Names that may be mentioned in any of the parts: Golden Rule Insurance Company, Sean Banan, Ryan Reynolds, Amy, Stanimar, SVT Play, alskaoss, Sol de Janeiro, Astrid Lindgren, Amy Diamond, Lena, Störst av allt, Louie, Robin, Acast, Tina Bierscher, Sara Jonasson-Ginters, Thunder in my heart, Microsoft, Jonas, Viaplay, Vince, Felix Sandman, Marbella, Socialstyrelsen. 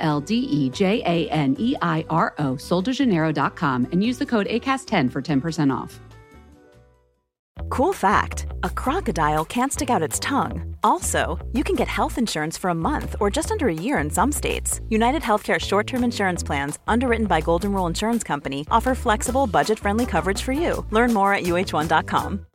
SOLDEJANEIRO, soldejaneiro.com, and use the code ACAST10 for 10% off. Cool fact, a crocodile can't stick out its tongue. Also, you can get health insurance for a month or just under a year in some states. United Healthcare short-term insurance plans, underwritten by Golden Rule Insurance Company, offer flexible, budget-friendly coverage for you. Learn more at uh1.com.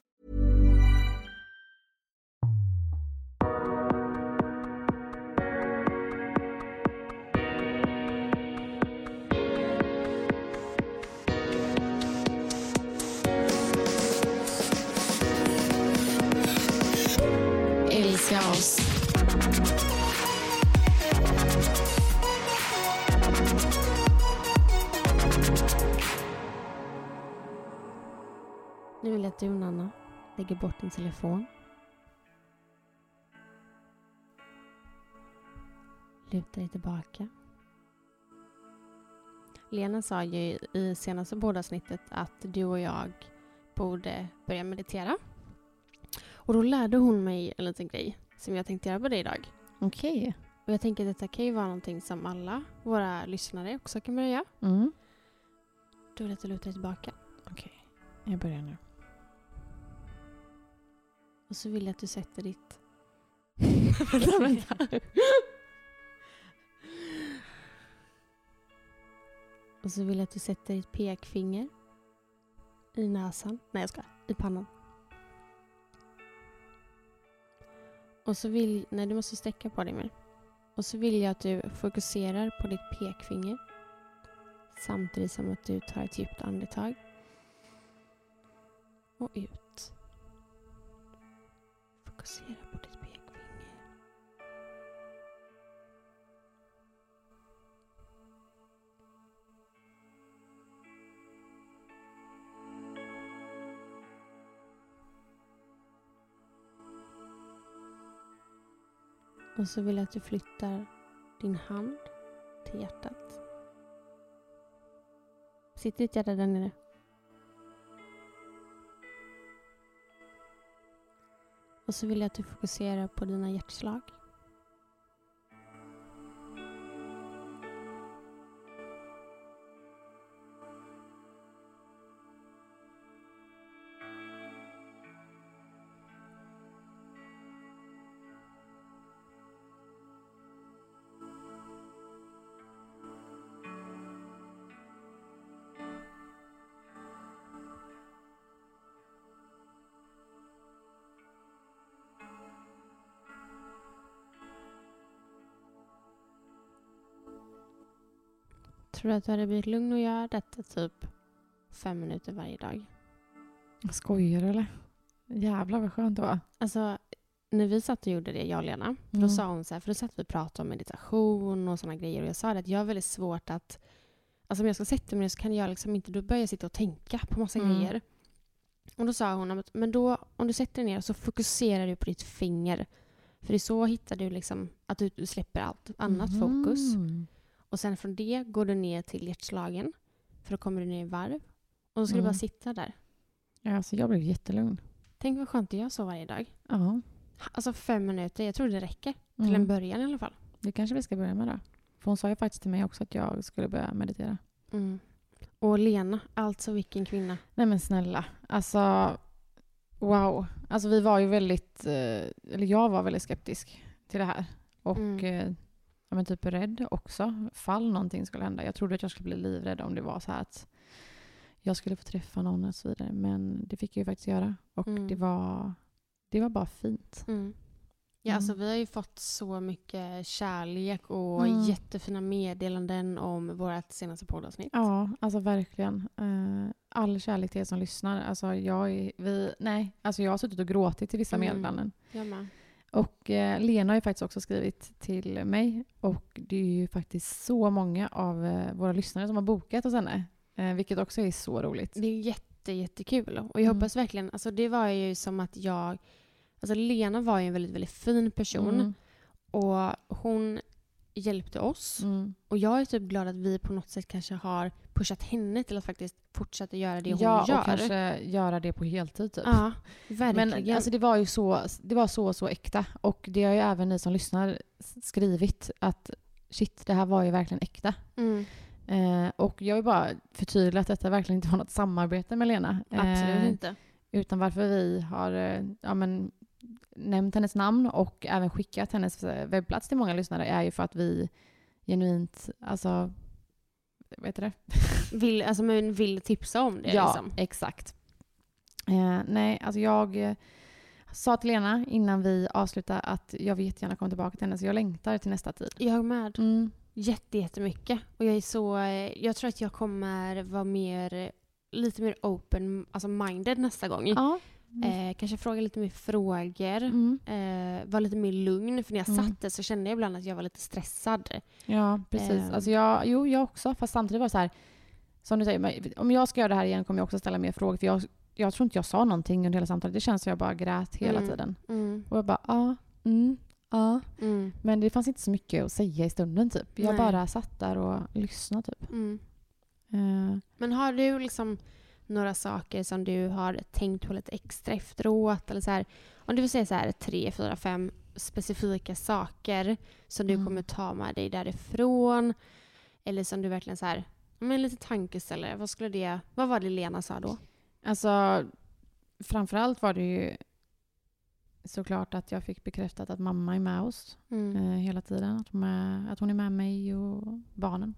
Nu vill jag att du, Nanna, lägger bort din telefon. Luta dig tillbaka. Lena sa ju i senaste poddavsnittet att du och jag borde börja meditera. Och då lärde hon mig en liten grej som jag tänkte göra på dig idag. Okej. Okay. Och jag tänker att detta kan ju vara någonting som alla våra lyssnare också kan börja. Mm. Då vill jag att du lutar dig tillbaka. Okej, okay. Jag börjar nu. Och så vill jag att du sätter ditt... vänta. Och så vill jag att du sätter ditt pekfinger i näsan. Nej, jag ska. I pannan. Och så vill... Nej, du måste sträcka på dig mer. Och så vill jag att du fokuserar på ditt pekfinger. Samtidigt som att du tar ett djupt andetag. Och ut. Fokusera på ditt pekfinger. Och så vill jag att du flyttar din hand till hjärtat. Sitter ditt hjärta där nere? Och så vill jag att du fokuserar på dina hjärtslag. Tror du att du hade blivit lugn och gör detta typ 5 minuter varje dag? Skojar du eller? Jävlar vad skönt det var. Alltså, när vi satt och gjorde det, jag och Lena, då sa hon så här, för då satt vi och pratade om meditation och sådana grejer. Och jag sa det att jag är väldigt svårt att, alltså om jag ska sätta mig så kan jag liksom inte, då börjar jag sitta och tänka på massa grejer. Och då sa hon, men då, om du sätter dig ner så fokuserar du på ditt finger. För det är så hittar du liksom, att du släpper allt annat fokus. Och sen från det går du ner till hjärtslagen. För då kommer du ner i varv. Och då ska du bara sitta där. Ja, alltså jag blev jättelugn. Tänk vad skönt jag så varje dag. Ja. Alltså 5 minuter, jag tror det räcker. Till en början i alla fall. Det kanske vi ska börja med då. För hon sa ju faktiskt till mig också att jag skulle börja meditera. Och Lena, alltså vilken kvinna. Nej men snälla. Alltså, wow. Alltså vi var ju väldigt, eller jag var väldigt skeptisk till det här. Och... jag var typ rädd också. Fall någonting skulle hända. Jag trodde att jag skulle bli livrädd om det var så här att jag skulle få träffa någon och så vidare. Men det fick jag ju faktiskt göra. Och det var bara fint. Ja, alltså vi har ju fått så mycket kärlek och jättefina meddelanden om vårt senaste poddavsnitt. Ja, alltså verkligen. All kärlek till er som lyssnar. Alltså jag har suttit och gråtit till vissa meddelanden. Jag med. Och Lena har ju faktiskt också skrivit till mig. Och det är ju faktiskt så många av våra lyssnare som har bokat hos henne. Vilket också är så roligt. Det är jättekul. Och jag hoppas verkligen, alltså det var ju som att jag... Alltså Lena var ju en väldigt, väldigt fin person. Mm. Och hon hjälpte oss. Mm. Och jag är typ glad att vi på något sätt kanske har pushat henne till att faktiskt fortsätta göra det hon gör. Ja, och kanske göra det på heltid typ. Ja, verkligen. Men alltså det var så äkta. Och det har ju även ni som lyssnar skrivit att shit, det här var ju verkligen äkta. Mm. Och jag vill bara förtydliga att detta verkligen inte var något samarbete med Lena. Absolut inte. Utan varför vi har nämnt hennes namn och även skickat hennes webbplats till många lyssnare är ju för att vi genuint vill tipsa om det. Ja, liksom. Exakt. Jag sa till Lena innan vi avslutade att jag vill jättegärna komma tillbaka till henne, så jag längtar till nästa tid. Jag med. Mm. Jättemycket. Och jag tror att jag kommer vara lite mer open, alltså minded nästa gång. Ja. Mm. Kanske fråga lite mer frågor. Mm. Var lite mer lugn. För när jag satt det så kände jag ibland att jag var lite stressad. Ja, precis. Jag också. Fast samtidigt var det så här, som du säger, om jag ska göra det här igen kommer jag också ställa mer frågor. För jag tror inte jag sa någonting under hela samtalet. Det känns som jag bara grät hela tiden. Mm. Och jag bara, Men det fanns inte så mycket att säga i stunden typ. Jag bara satt där och lyssnade typ. Mm. Men har du liksom några saker som du har tänkt på lite extra efteråt eller så här, om du vill säga så här 3, 4, 5 specifika saker som du kommer ta med dig därifrån, eller som du verkligen så här, men lite tankeställare, vad var det Lena sa då? Alltså framförallt var det ju såklart att jag fick bekräftat att mamma är med oss hela tiden, att hon är med mig och barnen.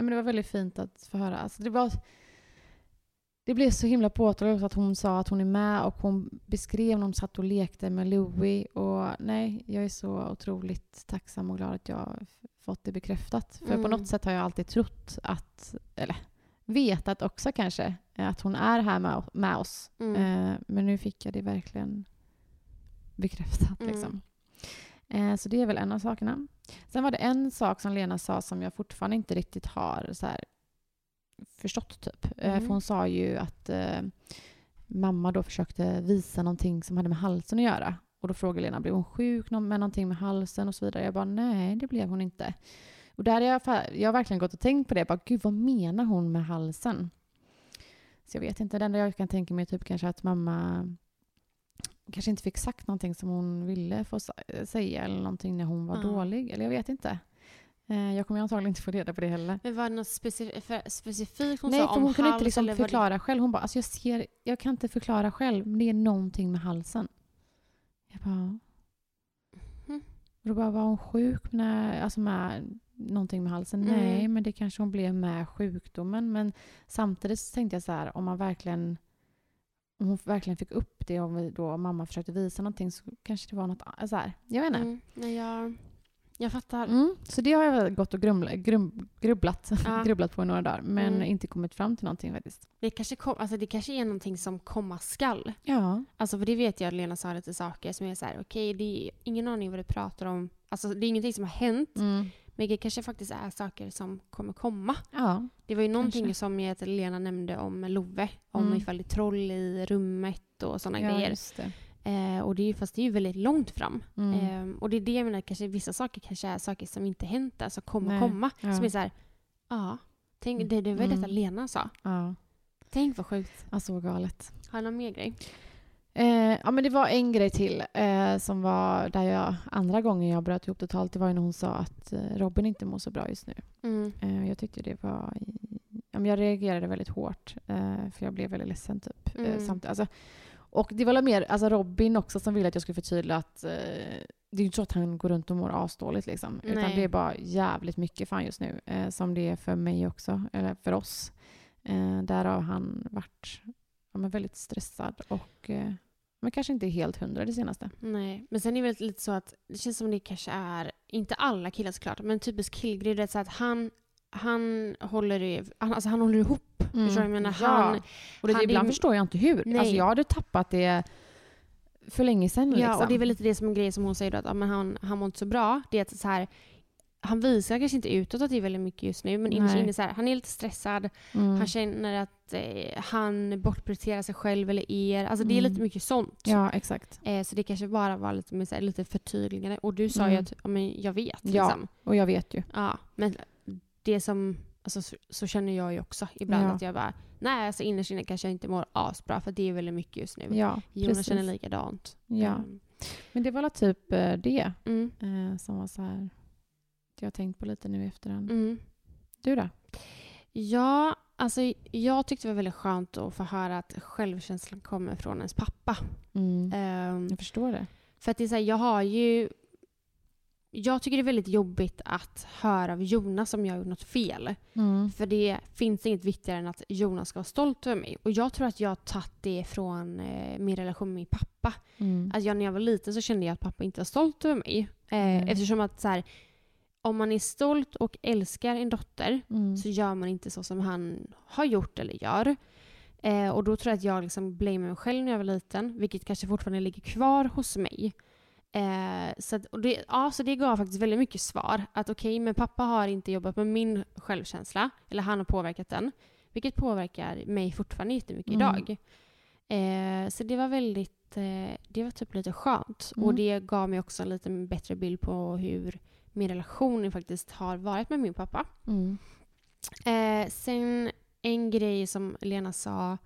Nej, men det var väldigt fint att få höra. Alltså det blev så himla påtagligt att hon sa att hon är med, och hon beskrev när hon satt och lekte med Louie. Och nej, jag är så otroligt tacksam och glad att jag fått det bekräftat. För på något sätt har jag alltid trott att, eller vetat också kanske, att hon är här med oss. Men nu fick jag det verkligen bekräftat liksom. Så det är väl en av sakerna. Sen var det en sak som Lena sa som jag fortfarande inte riktigt har så här förstått typ. För hon sa ju att mamma då försökte visa någonting som hade med halsen att göra. Och då frågade Lena, blev hon sjuk med någonting med halsen och så vidare? Jag bara, nej, det blev hon inte. Och där har jag verkligen gått och tänkt på det. Jag bara, gud, vad menar hon med halsen? Så jag vet inte. Det enda jag kan tänka mig typ kanske att mamma... kanske inte fick sagt någonting som hon ville få säga eller någonting när hon var dålig. Eller jag vet inte. Jag kommer antagligen inte få reda på det heller. Men var det något specifikt hon sa om halsen? Nej, hon kunde inte liksom förklara själv. Hon bara, alltså jag kan inte förklara själv, men det är någonting med halsen. Jag bara... Och då bara, var hon sjuk med någonting med halsen? Nej, men det kanske hon blev med sjukdomen. Men samtidigt så tänkte jag så här, om hon verkligen fick upp det, om mamma försökte visa någonting, så kanske det var något så här. Jag vet inte. Nej, jag fattar. Så det har jag gått och grubblat på i några dagar, men inte kommit fram till någonting faktiskt. Det kanske är någonting som komma skall. Ja. Alltså för det vet jag att Lena sa lite saker som är så här, okej, det är ingen aning vad du pratar om. Alltså det är ingenting som har hänt. Men det kanske faktiskt är saker som kommer komma. Ja, det var ju någonting kanske. Som jag till Lena nämnde om Love. Om ifall det är troll i rummet och sådana grejer. Just det. Och det är ju, fast det är ju väldigt långt fram. Och det är det jag menar, kanske vissa saker kanske är saker som inte hänt. Alltså komma. Ja. Som är så här, tänk, det var detta Lena sa. Ja. Tänk vad sjukt. Alltså galet. Har du någon mer grej? Men det var en grej till som var där jag andra gången jag bröt ihop totalt. Det var ju när hon sa att Robin inte mår så bra just nu. Jag tyckte det var... jag reagerade väldigt hårt för jag blev väldigt ledsen typ. Samtidigt, alltså, och det var mer alltså Robin också som ville att jag skulle förtydliga att det är ju inte så att han går runt och mår avståligt liksom. Nej. Utan det är bara jävligt mycket fan just nu som det är för mig också, eller för oss. Där har han varit väldigt stressad och... Men kanske inte helt 100 det senaste. Nej, men sen är det väl lite så att det känns som det kanske är, inte alla killar såklart, men typiskt killgrej, det är så att han håller ihop. Förstår du vad jag menar? Ja. Och ibland förstår jag inte hur. Nej. Alltså jag hade tappat det för länge sedan. Liksom. Ja, och det är väl lite det som en grej som hon säger då, att ja, men han mår inte så bra. Det är att så här, han visar kanske inte utåt att det är väldigt mycket just nu, men inne så här, han är lite stressad. Mm. Han känner att han bortprioriterar sig själv eller er. Alltså det är lite mycket sånt. Ja, exakt. Så det kanske bara var lite, med, så här, lite förtydligande. Och du sa ju att ja, men jag vet. Ja, liksom. Och jag vet ju. Ja, men det som... Alltså, så känner jag ju också ibland att jag bara, nej, alltså innerst inne kanske jag inte mår asbra, för det är väldigt mycket just nu. Ja, Jonas känner likadant. Ja. Men det var typ det som var så här, jag har tänkt på lite nu efterhand. Mm. Du då? Ja, alltså jag tyckte det var väldigt skönt att få höra att självkänslan kommer från ens pappa. Mm. Jag förstår det. För att det är så här, jag tycker det är väldigt jobbigt att höra av Jonas om jag har gjort något fel. Mm. För det finns inget viktigare än att Jonas ska vara stolt över mig. Och jag tror att jag har tagit det från min relation med min pappa. Mm. Att jag, när jag var liten så kände jag att pappa inte var stolt över mig. Eftersom att så här, om man är stolt och älskar en dotter så gör man inte så som han har gjort eller gör. Och då tror jag att jag liksom blamear mig själv när jag var liten. Vilket kanske fortfarande ligger kvar hos mig. Så det gav faktiskt väldigt mycket svar att okej, men pappa har inte jobbat med min självkänsla, eller han har påverkat den, vilket påverkar mig fortfarande jättemycket idag. Så det var väldigt det var typ lite skönt, och det gav mig också en lite bättre bild på hur min relation faktiskt har varit med min pappa. Sen en grej som Lena sa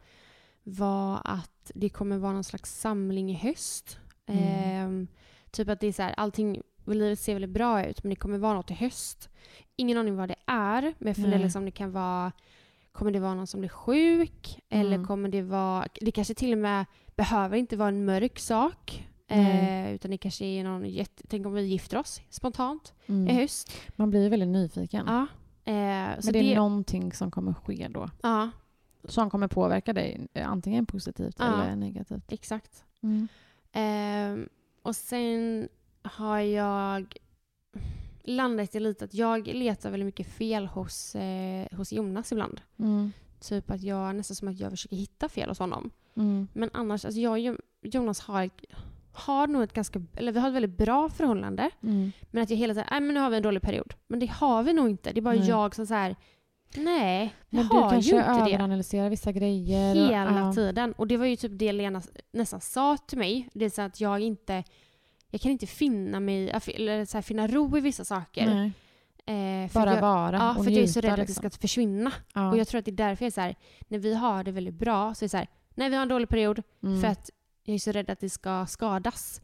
var att det kommer vara någon slags samling i höst. Typ att det är så här, allting i livet ser väldigt bra ut, men det kommer vara något i höst. Ingen aning vad det är, men för liksom, det kan vara, kommer det vara någon som blir sjuk, eller kommer det vara, det kanske till och med behöver inte vara en mörk sak, utan det kanske är någon tänk om vi gifter oss spontant i höst. Man blir väldigt nyfiken. Ja. Men så det är någonting som kommer ske då. Ja. Som kommer påverka dig antingen positivt eller negativt. Exakt. Och sen har jag landat i lite att jag letar väldigt mycket fel hos Jonas ibland. Typ att jag nästan som att jag försöker hitta fel hos honom. Men annars, alltså Jonas har nog ett ganska, eller vi har ett väldigt bra förhållande. Men att jag hela tiden, nej men nu har vi en dålig period. Men det har vi nog inte. Det är bara jag som så här, nej, men du kanske överanalyserar vissa grejer hela tiden. Och det var ju typ det Lena nästan sa till mig. Det är så att jag kan inte finna mig, eller så här, finna ro i vissa saker. Nej. För jag är så rädd att det ska försvinna. Ja. Och jag tror att det är därför jag är så här, när vi har det väldigt bra så är det så här, nej vi har en dålig period för att jag är så rädd att det ska skadas.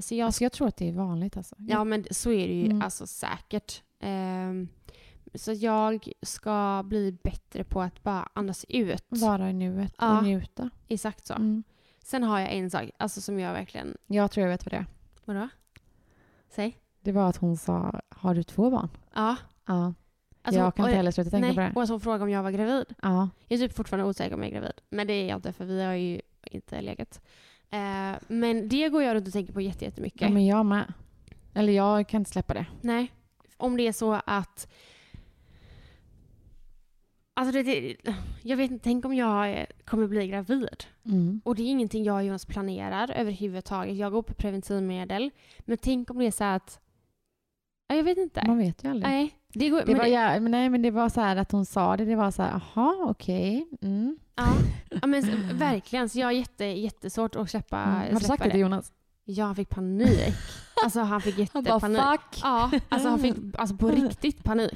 Så jag tror att det är vanligt alltså. Ja, men så är det ju alltså säkert. Så jag ska bli bättre på att bara andas ut. Vara i nuet och njuta. Exakt så. Sen har jag en sak alltså, som jag verkligen... Jag tror jag vet vad det är. Vadå? Säg. Det var att hon sa, har du 2 barn? Ja. Ja. Alltså, jag kan inte heller sluta tänka på det. Och så frågade om jag var gravid. Ja. Jag är typ fortfarande osäker om jag är gravid. Men det är jag inte, för vi har ju inte legat. Men det går jag runt och tänker på jättemycket. Ja, men jag med. Eller jag kan inte släppa det. Nej. Om det är så att... Alltså jag vet inte, tänk om jag kommer bli gravid. Och det är ingenting jag och Jonas planerar överhuvudtaget. Jag går på preventivmedel. Men tänk om det är så att... Jag vet inte. Man vet ju aldrig. Nej, men det var så här att hon sa det. Det var så här, aha, okej. Okay. Ja, men verkligen. Så jag har jättesvårt att släppa. Har du sagt det till Jonas? Ja, han fick panik. Alltså han fick jättepanik. Han bara, fuck. Ja, alltså han fick på riktigt panik.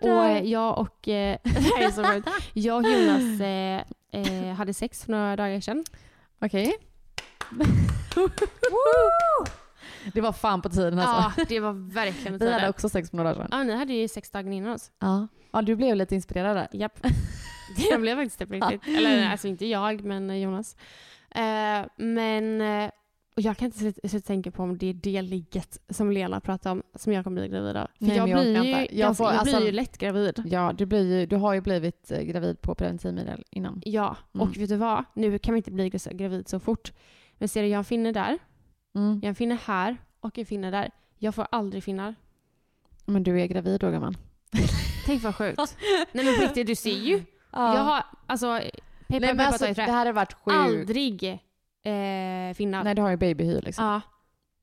Och jag och Jonas hade sex för några dagar sedan. Okej. Det var fan på tiden alltså. Ja, det var verkligen på tiden. Vi hade också sex för några dagar sedan. Ja, ni hade ju 6 dagar innan oss. Ja. Ja, du blev lite inspirerad där. Japp. Jag blev faktiskt riktigt. Eller alltså inte jag, men Jonas. Och jag kan inte så tänka på om det är det ligget som Lena pratar om som jag kommer bli gravid av. För jag blir ju lätt gravid. Ja, du har ju blivit gravid på preventivmedel innan. Ja, och vet du vad? Nu kan vi inte bli gravid så fort. Men ser du, jag finner där. Jag finner här och jag finner där. Jag får aldrig finnar. Men du är gravid då, gammal. Tänk vad sjukt. Nej men riktigt, du ser ju. Jag har, alltså, det här har varit sjukt. Aldrig finnar. Nej, du har ju babyhyr liksom. Ja.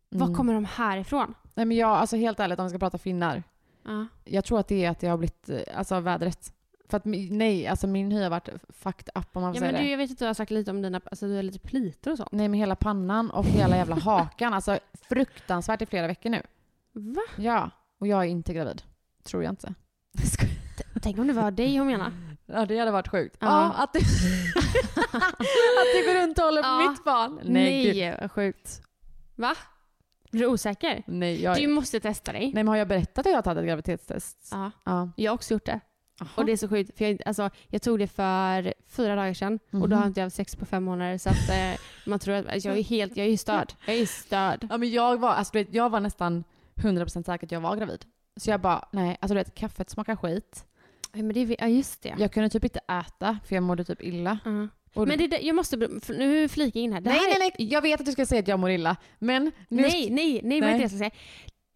Var kommer de här ifrån? Nej, men jag, alltså helt ärligt, om vi ska prata finnar. Ja. Jag tror att det är att jag har blivit, alltså, vädret. För att, nej, alltså min hy har varit fucked up om man får säga det. Ja, men du, jag vet att du har sagt lite om dina, alltså du har lite plitor och sånt. Nej, men hela pannan och hela jävla hakan. Alltså fruktansvärt i flera veckor nu. Va? Ja, och jag är inte gravid. Tror jag inte. Tänk om det var dig hon menar. Ja, det hade varit sjukt. Ja, att det går runt och håller på mitt barn. Nej, gud. Sjukt. Va? Är du osäker? Nej, du måste testa dig. Nej, men har jag berättat att jag har tagit ett graviditetstest? Ja. Jag har också gjort det. Aha. Och det är så sjukt, för jag tog det för 4 dagar sedan och då har inte jag haft sex på 5 månader, så att man tror att jag är helt, jag är störd. Ja, men jag var nästan 100% säker att jag var gravid. Så jag bara, nej, alltså du vet, kaffet smakar skit. Ja, men det, ja, just det. Jag kunde typ inte äta för jag mådde typ illa. Men det, jag måste nu flika in här. Nej, jag vet att du ska säga att jag mår illa, men nu... Nej, men det jag ska säga.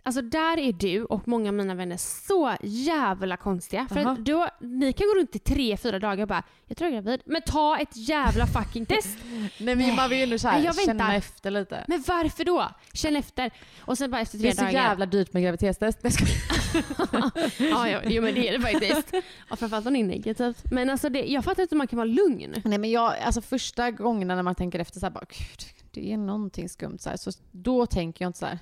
Alltså där är du och många av mina vänner så jävla konstiga. För att då, ni kan gå runt i 3-4 dagar och bara, jag tror jag är gravid. Men ta ett jävla fucking test. Nej, men man vill ju nu så här, känna efter lite. Men varför då? Känn efter. Och sen bara efter 3 dagar. Det är så jävla dyrt med graviditetstest. Ja, men det är det faktiskt. Och framförallt om det är negativt. Men alltså det, jag fattar inte hur man kan vara lugn. Nej, men jag, alltså första gången när man tänker efter så här, bara, gud, det är någonting skumt så här. Så då tänker jag inte så här,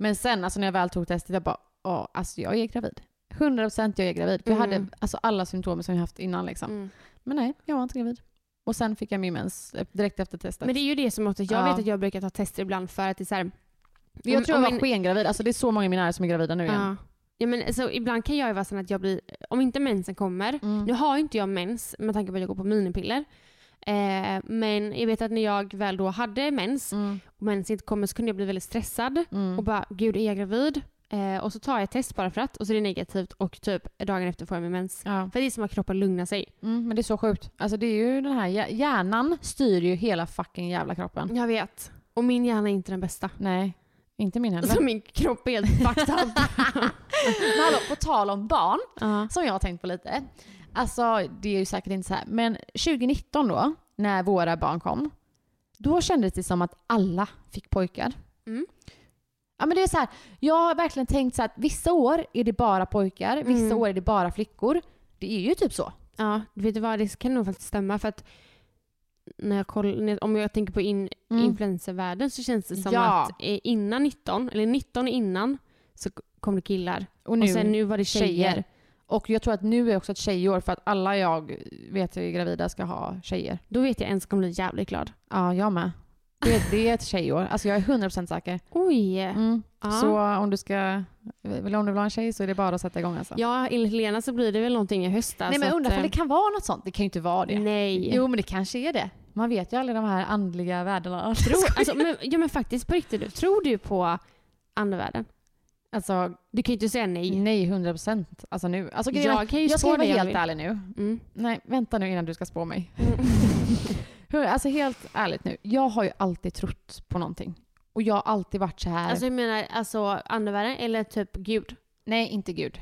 men sen, alltså när jag väl tog testet, jag bara, alltså jag är gravid. 100% jag är gravid. För jag hade alltså alla symptom som jag haft innan liksom. Men nej, jag var inte gravid. Och sen fick jag min mens direkt efter testet. Men det är ju det som att jag vet att jag brukar ta tester ibland för att det är så här... Jag tror jag var skengravid. Alltså det är så många i min ära som är gravida nu igen. Ja, men alltså, ibland kan jag ju vara så att jag blir... Om inte mensen kommer... Nu har ju inte jag mens med tanke på att jag går på minipiller. Men jag vet att när jag väl då hade mens och mens inte kommer, så kunde jag bli väldigt stressad och bara, gud, är jag gravid? Och så tar jag test bara för att, och så är det negativt, och typ dagen efter får jag min mens. För det är som att kroppen lugnar sig. Men det är så sjukt. Alltså det är ju den här hjärnan styr ju hela fucking jävla kroppen. Jag vet. Och min hjärna är inte den bästa. Nej, inte min heller. Så min kropp är helt fucked up. På tal om barn som jag har tänkt på lite. Alltså det är ju säkert inte så här, men 2019 då, när våra barn kom, då kändes det som att alla fick pojkar. Ja, men det är så här, jag har verkligen tänkt så här, att vissa år är det bara pojkar, vissa år är det bara flickor. Det är ju typ så. Ja, vet du vad, det kan nog faktiskt stämma, för att när jag kollar, om jag tänker på influencervärlden, så känns det som att innan 19 eller 19 innan så kom det killar och sen nu var det tjejer. Och jag tror att nu är också ett tjejår, för att alla jag vet är gravida ska ha tjejer. Då vet jag ens kommer bli jävligt glad. Ja, jag med. Det är ett tjejår. Alltså jag är 100% säker. Oj. Så om du ska, vill du vara en tjej, så är det bara att sätta igång alltså. Ja, enligt Lena så blir det väl någonting i höst. Nej, men undrar om det kan vara något sånt. Det kan ju inte vara det. Nej. Jo, men det kanske är det. Man vet ju aldrig de här andliga värdena. Alltså, men faktiskt på riktigt, tror du på andevärlden? Alltså, du kan ju inte säga nej. Nej, 100%. Alltså nu. Alltså, jag ska vara helt ärlig nu. Nej, vänta nu innan du ska spå mig. Alltså helt ärligt nu. Jag har ju alltid trott på någonting. Och jag har alltid varit så här. Alltså jag menar, alltså andevärlden eller typ Gud? Nej, inte Gud.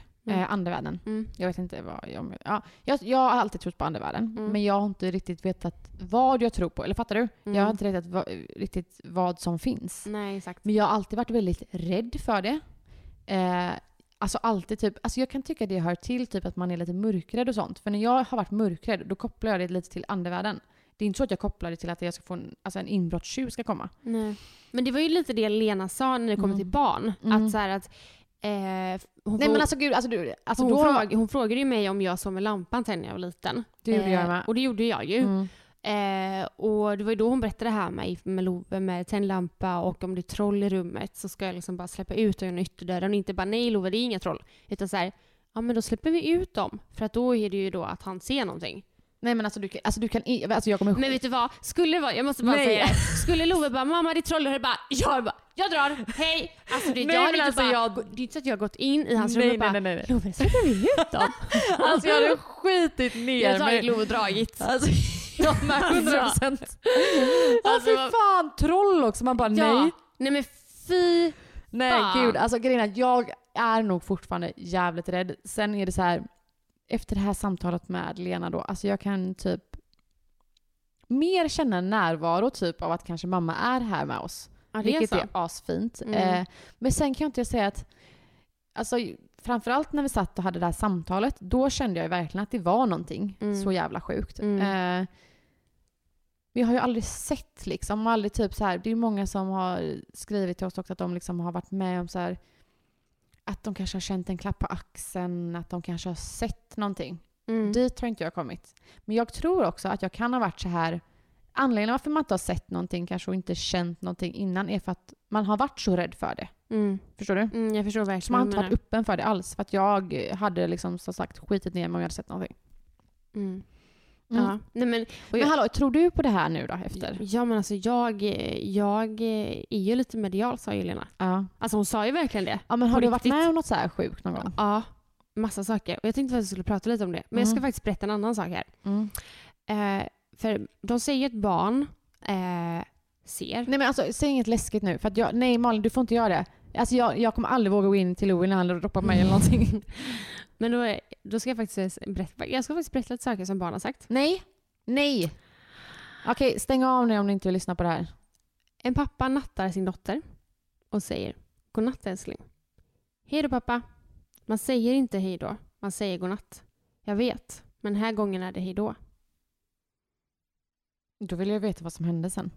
Andevärlden. Jag vet inte vad jag menar. Ja, jag har alltid trott på andevärlden. Men jag har inte riktigt vetat vad jag tror på. Eller fattar du? Jag har inte vetat riktigt vad som finns. Nej, exakt. Men jag har alltid varit väldigt rädd för det. Alltså alltid typ, alltså jag kan tycka det hör till typ att man är lite mörkrädd och sånt. För när jag har varit mörkrädd, då kopplar jag det lite till andevärlden. Det är inte så att jag kopplar det till att jag ska få en inbrottstjuv ska komma. Nej. Men det var ju lite det Lena sa när det kommer till barn, att så här att nej, men alltså gud, alltså du, alltså hon frågade ju mig om jag såg med lampan när jag var liten. Det gjorde jag med. Och det gjorde jag ju. Och det var ju då hon berättade det här med Love, med tändlampa, och om det är troll i rummet så ska jag liksom bara släppa ut den ytterdörren och inte bara nej Love, det är inga troll, utan så här, ja men då släpper vi ut dem, för att då är det ju då att han ser någonting. Nej, men alltså du kan alltså jag kommer ihåg. Men vet du vad, skulle vara, jag måste bara säga, skulle Love bara, mamma det är troll, och hör bara, jag drar, hej, alltså det är det är inte så att jag har gått in i hans rum och bara, nej. Love, släpper vi ut dem? Alltså jag hade skitit ner. Jag har Love dragit. Alltså ja, men 100%. Alltså fan, troll också. Man bara nej. Nej men fy. Nej fan. Gud, alltså Grena, jag är nog fortfarande jävligt rädd. Sen är det så här, efter det här samtalet med Lena då, alltså jag kan typ mer känna närvaro typ av att kanske mamma är här med oss. Ja, det vilket är asfint. Mm. Men sen kan jag inte säga att alltså, framförallt när vi satt och hade det här samtalet, då kände jag ju verkligen att det var någonting så jävla sjukt. Mm. Vi har ju aldrig sett liksom, aldrig typ så här, det är ju många som har skrivit till oss också att de liksom har varit med om så här, att de kanske har känt en klapp på axeln, att de kanske har sett någonting. Mm. Dit har inte jag kommit. Men jag tror också att jag kan ha varit så här, anledningen varför man inte har sett någonting kanske och inte känt någonting innan är för att man har varit så rädd för det. Mm. Förstår du? Mm, jag förstår verkligen. Så man har inte varit öppen för det alls. För att jag hade liksom som sagt skitit ner mig om jag hade sett någonting. Mm. Mm. Ja. Nej, men hallå, tror du på det här nu då efter? Ja men alltså jag är ju lite medial, sa ju Lena. Ja. Alltså hon sa ju verkligen det. Ja, men har du varit med om något så här sjukt någon gång? Ja, massa saker. Och jag tänkte att jag skulle prata lite om det. Men jag ska faktiskt berätta en annan sak här. Mm. För de säger att barn ser. Nej men alltså, säg inget läskigt nu. För att nej Malin, du får inte göra det. Alltså jag kommer aldrig våga gå in till Louie när han droppar mig eller någonting. Men då ska jag faktiskt berätta. Jag ska faktiskt berätta lite saker som barn har sagt. Nej. Okej, stäng av nu om ni inte vill lyssna på det här. En pappa nattar sin dotter och säger godnatt älskling. Hej då pappa. Man säger inte hej då. Man säger godnatt. Jag vet. Men den här gången är det hej då. Då vill jag veta vad som hände sen.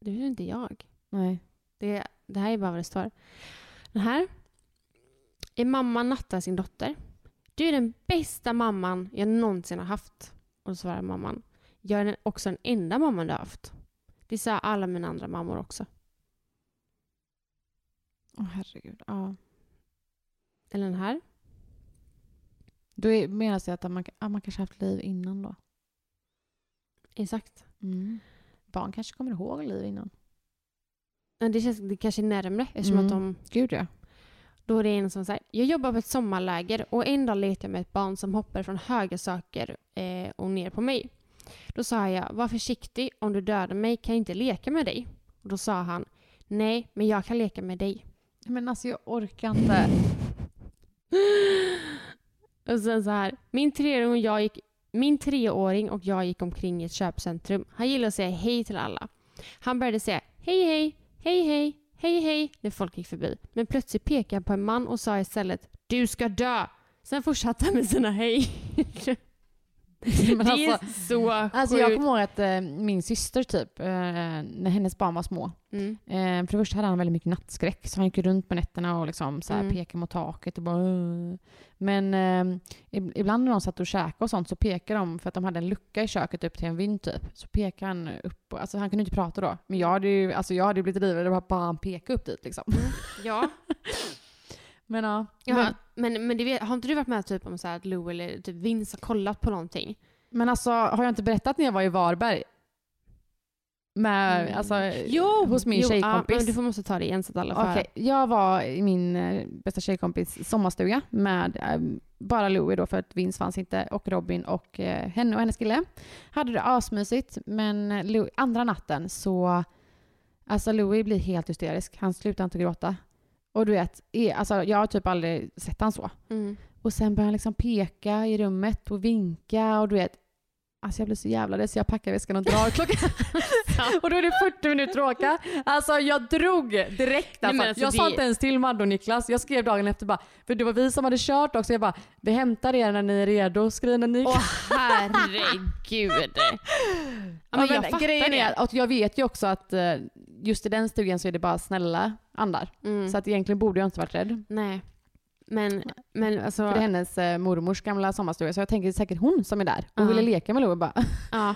Det vill inte jag. Nej. Det här är bara vad det står. Den här. En mamma nattar sin dotter. Du är den bästa mamman jag någonsin har haft. Och svarar mamman. Jag är också den enda mamman du har haft. Det sa alla mina andra mammor också. Åh herregud, ja. Eller den här. Då menas det att man kanske haft liv innan då. Exakt. Mm. Barn kanske kommer ihåg liv innan. Men det kanske är närmare. Eftersom att de... Gud ja. Då är det en som säger, jag jobbar på ett sommarläger och en dag letade jag med ett barn som hoppar från höga saker och ner på mig. Då sa jag, var försiktig, om du dödar mig kan jag inte leka med dig. Och då sa han, nej men jag kan leka med dig. Men alltså jag orkar inte. Och sen så här, min treåring och jag gick omkring i ett köpcentrum. Han gillade att säga hej till alla. Han började säga hej hej, hej hej. Hej hej, när folk gick förbi. Men plötsligt pekade han på en man och sa istället du ska dö. Sen fortsatte han med sina hej. Det är så sjukt. Alltså jag kommer ihåg att min syster typ, när hennes barn var små. För det första hade han väldigt mycket nattskräck. Så han gick runt på nätterna och liksom så här pekade mot taket. Och bara, men ibland när de satt och käkade och sånt så pekade de, för att de hade en lucka i köket upp till en vind typ. Så pekade han upp. Och, alltså han kunde inte prata då. Men jag hade ju blivit livrädd. Det var bara han pekade upp dit liksom. Mm. Ja. Men ja. Men det, har inte du varit med typ om så här att Lou eller typ Vince har kollat på någonting? Men alltså, har jag inte berättat när jag var i Varberg? Med, alltså, hos min tjejkompis. Men du måste ta det igen så att alla får. Okej, jag var i min bästa tjejkompis sommarstuga med bara Louie då, för att Vince fanns inte, och Robin och henne och hennes kille. Hade det asmysigt, men Louie, andra natten så alltså Louie blir helt hysterisk. Han slutar inte gråta. Och du vet, alltså jag har typ aldrig sett han så. Mm. Och sen börjar han liksom peka i rummet och vinka. Och du vet, alltså jag blir så jävla det, så jag packar väskan och drar klockan. Och då är det 40 minuter att åka. Alltså jag drog direkt. Alltså. Nej, jag sa inte ens till Madde och Niklas. Jag skrev dagen efter bara, för det var vi som hade kört också. Jag bara, vi hämtar er när ni är redo. Skriv när ni... Åh herregud. Men jag fattar det. Och jag vet ju också att just i den stugan så är det bara snälla andar. Mm. Så att egentligen borde jag inte varit rädd. Nej. Men alltså... För det är hennes mormors gamla sommarstuga. Så jag tänker säkert hon som är där. Hon ville leka med Love bara.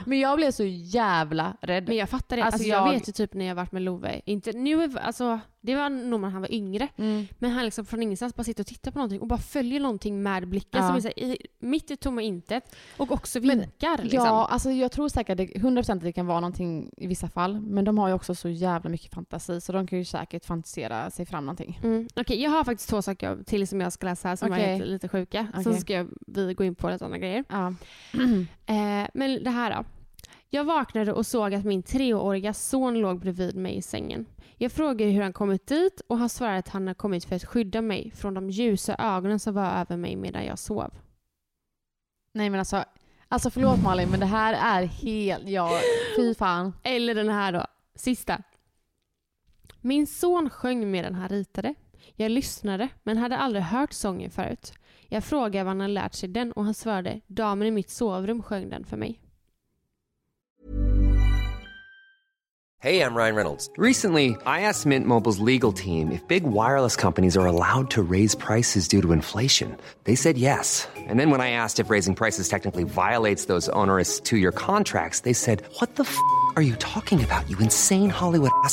Men jag blev så jävla rädd. Men jag fattar det. Alltså jag vet ju typ när jag varit med Love. Inte nu, alltså det var nog när han var yngre. Mm. Men han liksom från ingenstans bara sitter och tittar på någonting och bara följer någonting med blicken som är så här, mitt i tomma intet. Och också vinkar. Men, liksom. Ja, alltså jag tror säkert 100% det kan vara någonting i vissa fall. Men de har ju också så jävla mycket fantasi, så de kan ju säkert fantisera sig fram någonting. Mm. Okej, jag har faktiskt två saker till som jag ska läsa här som var lite sjuka. Okay. Så ska vi gå in på lite andra grejer. Ja. Men det här då. Jag vaknade och såg att min 3-åriga son låg bredvid mig i sängen. Jag frågade hur han kommit dit och han svarade att han har kommit för att skydda mig från de ljusa ögonen som var över mig medan jag sov. Nej men alltså, Alltså förlåt Malin, men det här är helt... Ja, fy fan. Eller den här då. Sista. Min son sjöng medan han ritade. Jag lyssnade, men hade aldrig hört sången förut. Jag frågade vad han lärt sig den och han svärde, damen i mitt sovrum sjöng den för mig. Hey, I'm Ryan Reynolds. Recently, I asked Mint Mobile's legal team if big wireless companies are allowed to raise prices due to inflation. They said yes. And then when I asked if raising prices technically violates those onerous two-year contracts, they said, what the f*** are you talking about, you insane Hollywood ass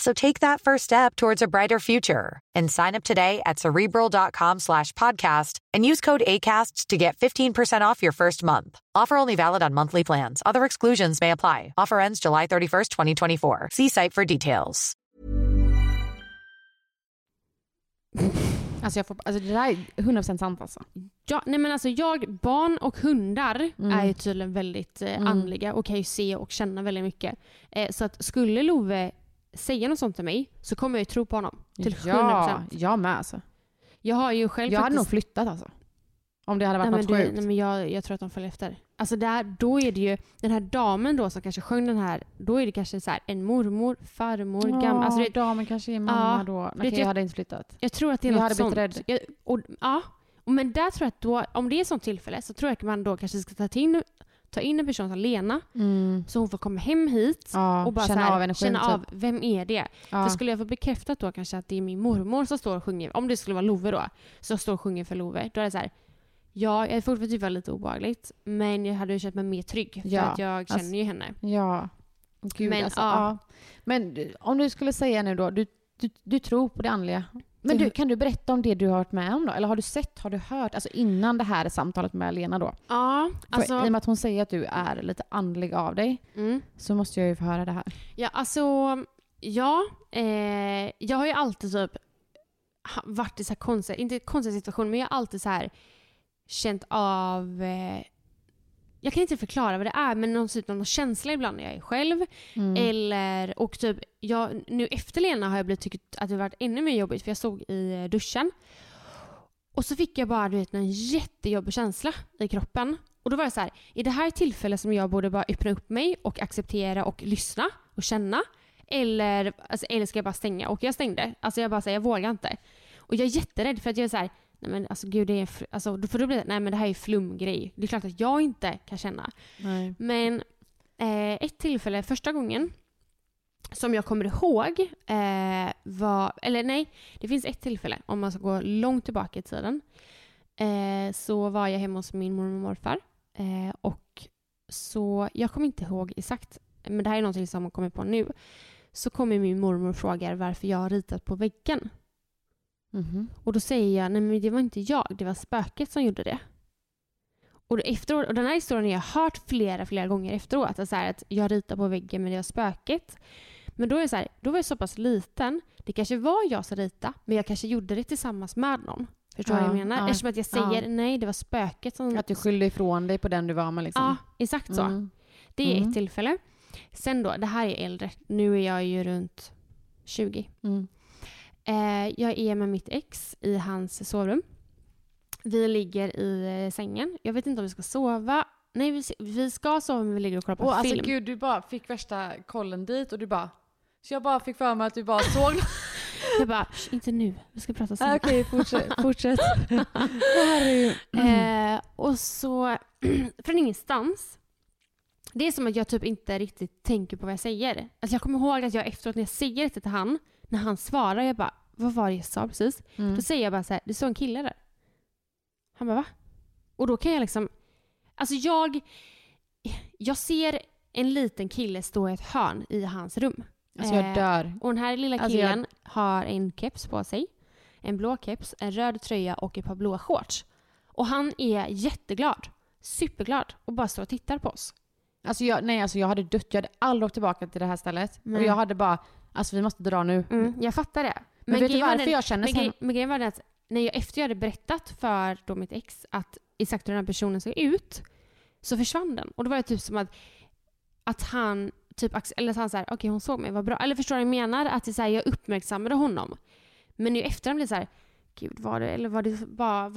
So take that first step towards a brighter future and sign up today at Cerebral.com/podcast and use code ACAST to get 15% off your first month. Offer only valid on monthly plans. Other exclusions may apply. Offer ends July 31st, 2024. See site for details. Alltså, alltså det där är 100% sant alltså. Ja, nej men alltså barn och hundar är ju tydligen väldigt andliga och kan ju se och känna väldigt mycket. Så att skulle Love säga något sånt till mig så kommer jag ju tro på honom till 100%. Ja, jag med alltså. Jag har ju själv faktiskt... hade nog flyttat alltså. Om det hade varit något sjukt. Nej men jag tror att de följer efter. Alltså där, då är det ju den här damen då som kanske sjöng den här, då är det kanske så här en mormor, farmor, gammal. Alltså det, damen kanske är mamma då. Nej, jag hade inte flyttat. Jag tror att det är något sånt. Jag hade blivit rädd. Men där tror jag att då, om det är ett sånt tillfälle så tror jag att man då kanske ska ta in en person som Lena så hon får komma hem hit och bara känna av vem är det? För skulle jag få bekräftat då kanske att det är min mormor som står och sjunger, om det skulle vara Love då, så står och sjunger för Love, då är det så här, jag är fortfarande typ lite obehagligt, men jag hade ju känt mig mer trygg för att jag känner ju henne. Ja. Gud, men, alltså, men om du skulle säga nu då, du tror på det andliga. Men kan du berätta om det du har varit med om då? Eller har du sett, har du hört? Alltså innan det här samtalet med Lena då? Ja. Alltså... I och med att hon säger att du är lite andlig av dig så måste jag ju få höra det här. Ja, alltså... Ja, jag har ju alltid typ varit i så här konstigt, inte konstig situation, men jag har alltid så här känt av... jag kan inte förklara vad det är, men någon känsla ibland när jag är själv. Eller, och typ, nu efter Lena har jag tyckt att det varit ännu mer jobbigt, för jag stod i duschen. Och så fick jag bara en jättejobbig känsla i kroppen. Och då var det så här, är det här tillfälle som jag borde bara öppna upp mig och acceptera och lyssna och känna? Eller ska jag bara stänga? Och jag stängde. Alltså jag bara säger, jag vågar inte. Och jag är jätterädd för att jag är så här... Nej men alltså gud, det är det här är flumgrej. Det är klart att jag inte kan känna. Nej. Men ett tillfälle första gången som jag kommer ihåg det finns ett tillfälle om man ska gå långt tillbaka i tiden. Så var jag hemma hos min mormor och morfar och så jag kommer inte ihåg exakt, men det här är någonting som man kommer på nu. Så kommer min mormor och frågar varför jag har ritat på väggen. Mm-hmm. Och då säger jag, nej men det var inte jag, det var spöket som gjorde det. Och den här historien har jag hört flera gånger efteråt, att, så här, att jag ritar på väggen men det var spöket. Men då är det så här, då var jag så pass liten, det kanske var jag som ritade, men jag kanske gjorde det tillsammans med någon. Förstår du vad jag menar? Eftersom att jag säger nej, det var spöket som... Att du skyllde ifrån dig på den du var med liksom. Ja, exakt så. Det är ett tillfälle. Sen då, det här är äldre. Nu är jag ju runt 20. Jag är med mitt ex i hans sovrum. Vi ligger i sängen. Jag vet inte om vi ska sova. Nej, vi ska sova, men vi ligger och kollar på film. Alltså gud, du bara fick värsta kollen dit och du bara... Så jag bara fick för mig att du bara såg... Jag bara, inte nu. Vi ska prata sen. Okej, fortsätt. Det här är ju... och så... från ingenstans... Det är som att jag typ inte riktigt tänker på vad jag säger. Alltså jag kommer ihåg att jag efteråt när jag säger det till han... när han svarar, jag bara, vad var det jag sa precis? Mm. Då säger jag bara så här, det står en kille där. Han bara, va? Och då kan jag liksom, alltså jag ser en liten kille stå i ett hörn i hans rum. Alltså jag dör. Och den här lilla killen har en keps på sig. En blå keps, en röd tröja och ett par blåa shorts. Och han är jätteglad. Superglad. Och bara står och tittar på oss. Alltså jag hade dött. Jag hade aldrig åkt tillbaka till det här stället. Mm. Och jag hade bara, alltså vi måste dra nu. Mm, jag fattar det. Men vet du varför jag känner så? Men grejen var det att när jag efter jag hade berättat för då mitt ex att exakt hur den här personen såg ut, så försvann den. Och då var det typ som att han typ, eller så han såhär, okej, hon såg mig, vad bra. Eller förstår du vad jag menar? Att det så här, jag uppmärksammade honom. Men nu efter han blev såhär, gud, var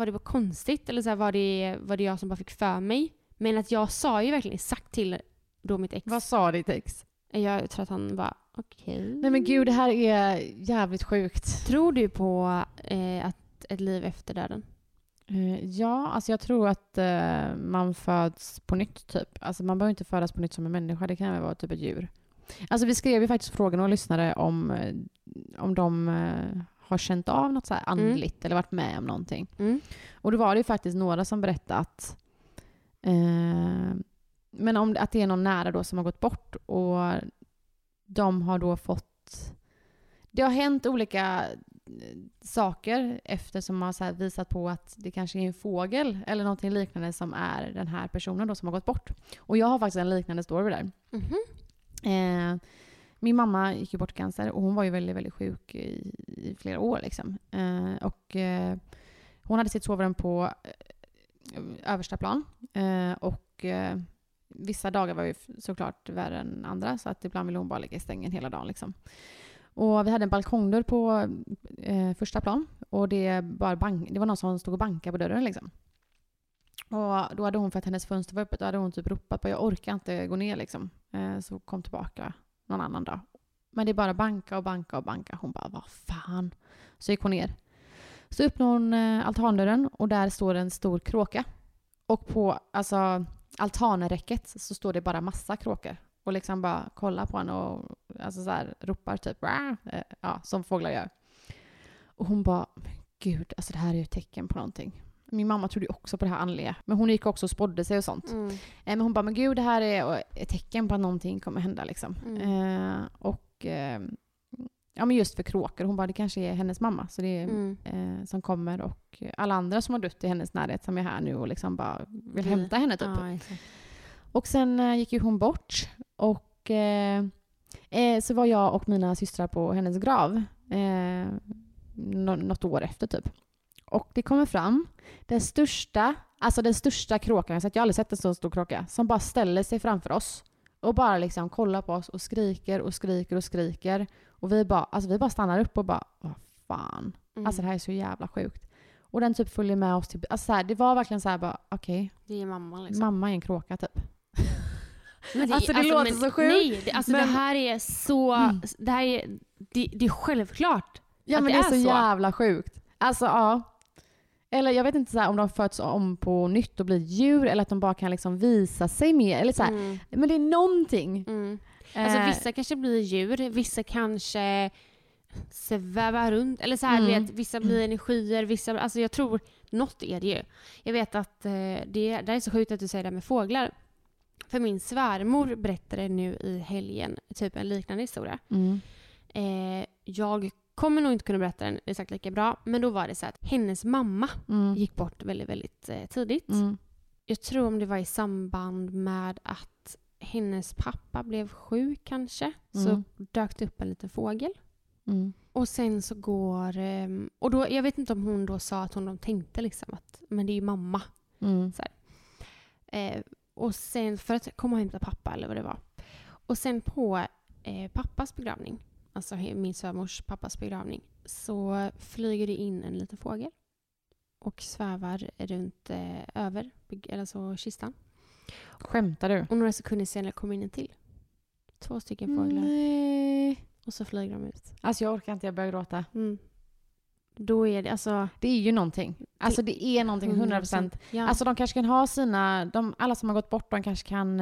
det bara konstigt? Eller så här, var det jag som bara fick för mig? Men att jag sa ju verkligen exakt till då mitt ex. Vad sa ditt ex? Jag tror att han bara, okej. Nej men gud, det här är jävligt sjukt. Tror du på att ett liv efter döden? Ja, alltså jag tror att man föds på nytt typ. Alltså man behöver inte födas på nytt som en människa. Det kan väl vara typ ett djur. Alltså vi skrev ju faktiskt frågan och lyssnade om de har känt av något så här andligt eller varit med om någonting. Mm. Och då var det ju faktiskt några som berättade att men om att det är någon nära då som har gått bort och de har då fått, det har hänt olika saker eftersom man har visat på att det kanske är en fågel eller någonting liknande som är den här personen då som har gått bort. Och jag har faktiskt en liknande story där. Mm-hmm. Min mamma gick ju bort i cancer och hon var ju väldigt, väldigt sjuk i flera år liksom. Och hon hade sitt sovrum på översta plan och vissa dagar var ju såklart värre än andra, så att ibland ville hon bara ligga i stängen hela dagen liksom. Och vi hade en balkongdörr på första plan och det var någon som stod och bankade på dörren liksom. Och då hade hon, för att hennes fönster var öppet, då hade hon typ ropat på, jag orkar inte gå ner liksom. Så kom tillbaka någon annan dag. Men det är bara banka och banka och banka. Hon bara, vad fan? Så gick hon ner. Så öppnade hon altandörren och där står en stor kråka. Och på altanräcket så står det bara massa kråkor. Och liksom bara kollar på henne och alltså så här, ropar typ, ja, som fåglar gör. Och hon bara, gud, alltså det här är ju ett tecken på någonting. Min mamma trodde ju också på det här andliga. Men hon gick också och spådde sig och sånt. Mm. Men hon bara, men gud, det här är ett tecken på att någonting kommer hända liksom. Mm. Ja, men just för kråkor. Hon bara, det kanske är hennes mamma. Så det är som kommer och alla andra som har dött i hennes närhet som är här nu och liksom bara vill hämta henne typ. Ja, och sen gick ju hon bort och så var jag och mina systrar på hennes grav något år efter typ. Och det kommer fram den största kråkan, så att jag aldrig sett en så stor kråka, som bara ställer sig framför oss och bara liksom kollar på oss och skriker och skriker och skriker. Och vi bara stannar upp och bara, vad fan. Mm. Alltså det här är så jävla sjukt. Och den typ följer med oss till, alltså så här, det var verkligen så här bara, okej. Det är mamma liksom. Mamma är en kråka typ. Det låter så sjukt. Nej, det här är så det är självklart. Ja, men det är så jävla sjukt. Alltså ja. Eller jag vet inte så här, om de föds om på nytt och blir djur eller att de bara kan liksom visa sig mer eller så här. Mm. Men det är någonting. Mm. Alltså vissa kanske blir djur, vissa kanske svävar runt eller så här, vet, vissa blir energier, vissa, alltså jag tror något är det ju. Jag vet att det är så sjukt att du säger det med fåglar. För min svärmor berättade nu i helgen typ en liknande historia. Mm. Jag kommer nog inte kunna berätta den exakt lika bra, men då var det så att hennes mamma gick bort väldigt, väldigt tidigt. Mm. Jag tror om det var i samband med att hennes pappa blev sjuk kanske, så dök det upp en liten fågel. Mm. Och sen så och då, jag vet inte om hon då sa att hon tänkte liksom att, men det är ju mamma. Mm. Så här. Och sen för att komma och hämta pappa eller vad det var. Och sen på pappas begravning, alltså min svärmors pappas begravning, så flyger det in en liten fågel och svävar runt över alltså kistan. Skämtar du? Och några sekunder senare kom in en till. 2 stycken fåglar. Nej. Och så flyger de ut. Alltså jag orkar inte, jag börjar gråta. Mm. Då är det alltså... Det är ju någonting. Alltså det är någonting 100%. Ja. Alltså de kanske kan ha sina, alla som har gått bort, de kanske kan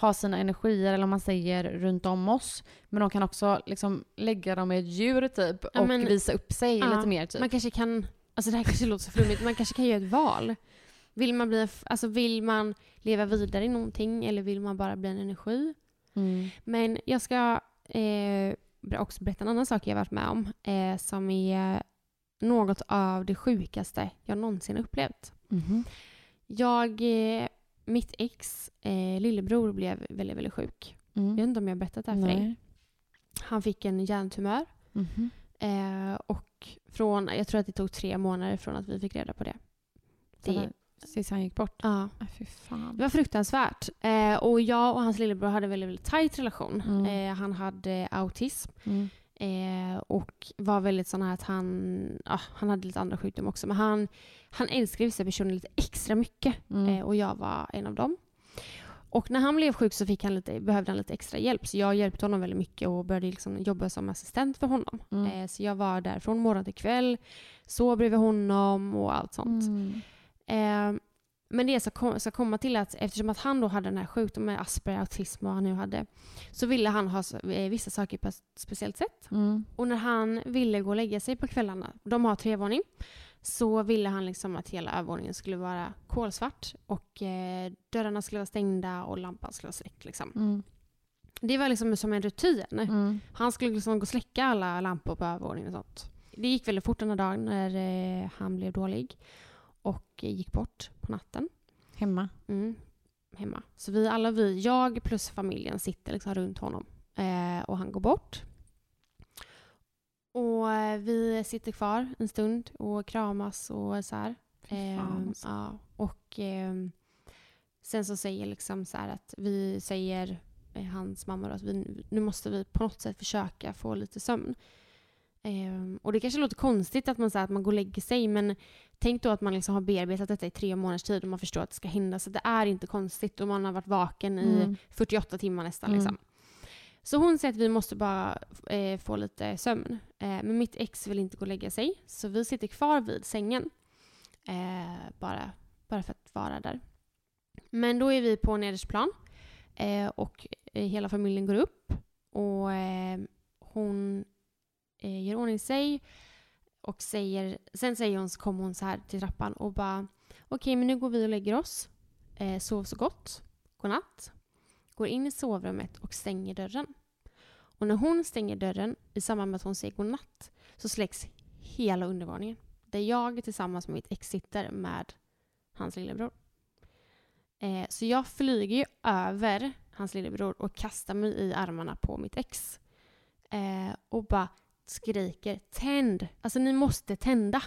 ha sina energier, eller om man säger runt om oss. Men de kan också liksom lägga dem i ett djur typ, och visa upp sig lite mer typ. Man kanske kan, alltså det här kanske låter så flummigt, man kanske kan göra ett val. Vill man bli, alltså vill man leva vidare i någonting, eller vill man bara bli en energi? Mm. Men jag ska också berätta en annan sak jag varit med om som är något av det sjukaste jag någonsin upplevt. Mm-hmm. Mitt ex lillebror blev väldigt, väldigt sjuk. Mm. Jag vet inte om jag berättat det här för dig. Han fick en hjärntumör. Mm-hmm. Och jag tror att det tog 3 månader från att vi fick reda på det. Tills han gick bort. Ja. Fy fan. Det var fruktansvärt. Och jag och hans lillebror hade en väldigt, väldigt tajt relation. Mm. Han hade autism. Mm. Och var väldigt sån här att han hade lite andra sjukdomar också, men han älskade vissa personer lite extra mycket. Och jag var en av dem. Och när han blev sjuk så behövde han lite extra hjälp, så jag hjälpte honom väldigt mycket och började liksom jobba som assistent för honom. Så jag var där från morgon till kväll, sov bredvid honom och allt sånt. Men det ska komma till att eftersom att han då hade den här sjukdomen med Asperger, autism och han nu hade, så ville han ha vissa saker på ett speciellt sätt. Och när han ville gå och lägga sig på kvällarna, de har 3 våning, så ville han liksom att hela övervåningen skulle vara kolsvart och dörrarna skulle vara stängda och lampan skulle vara släckt liksom. Det var liksom som en rutin. Han skulle liksom gå och släcka alla lampor på övervåningen och sånt. Det gick väldigt fort den här dagen när han blev dålig och gick bort på natten. Hemma? Hemma. Så jag plus familjen sitter liksom runt honom. Och han går bort. Och vi sitter kvar en stund och kramas och så här. Ja. Och sen så säger liksom så här att vi säger hans mamma då, att nu måste vi på något sätt försöka få lite sömn. Och det kanske låter konstigt att man säger att man går och lägger sig, men tänk då att man liksom har bearbetat detta i 3 månaders tid och man förstår att det ska hända, så det är inte konstigt och man har varit vaken i 48 timmar nästan liksom. Så hon säger att vi måste bara få lite sömn, men mitt ex vill inte gå och lägga sig, så vi sitter kvar vid sängen bara för att vara där. Men då är vi på nedersplan och hela familjen går upp och hon gör ordning sig och kommer hon så här till trappan och bara okej, men nu går vi och lägger oss, sov så gott, godnatt. Går in i sovrummet och stänger dörren, och när hon stänger dörren i samband med att hon säger godnatt så släcks hela undervåningen där jag tillsammans med mitt ex sitter med hans lillebror. Så jag flyger ju över hans lillebror och kastar mig i armarna på mitt ex och bara skriker, tänd, alltså ni måste tända.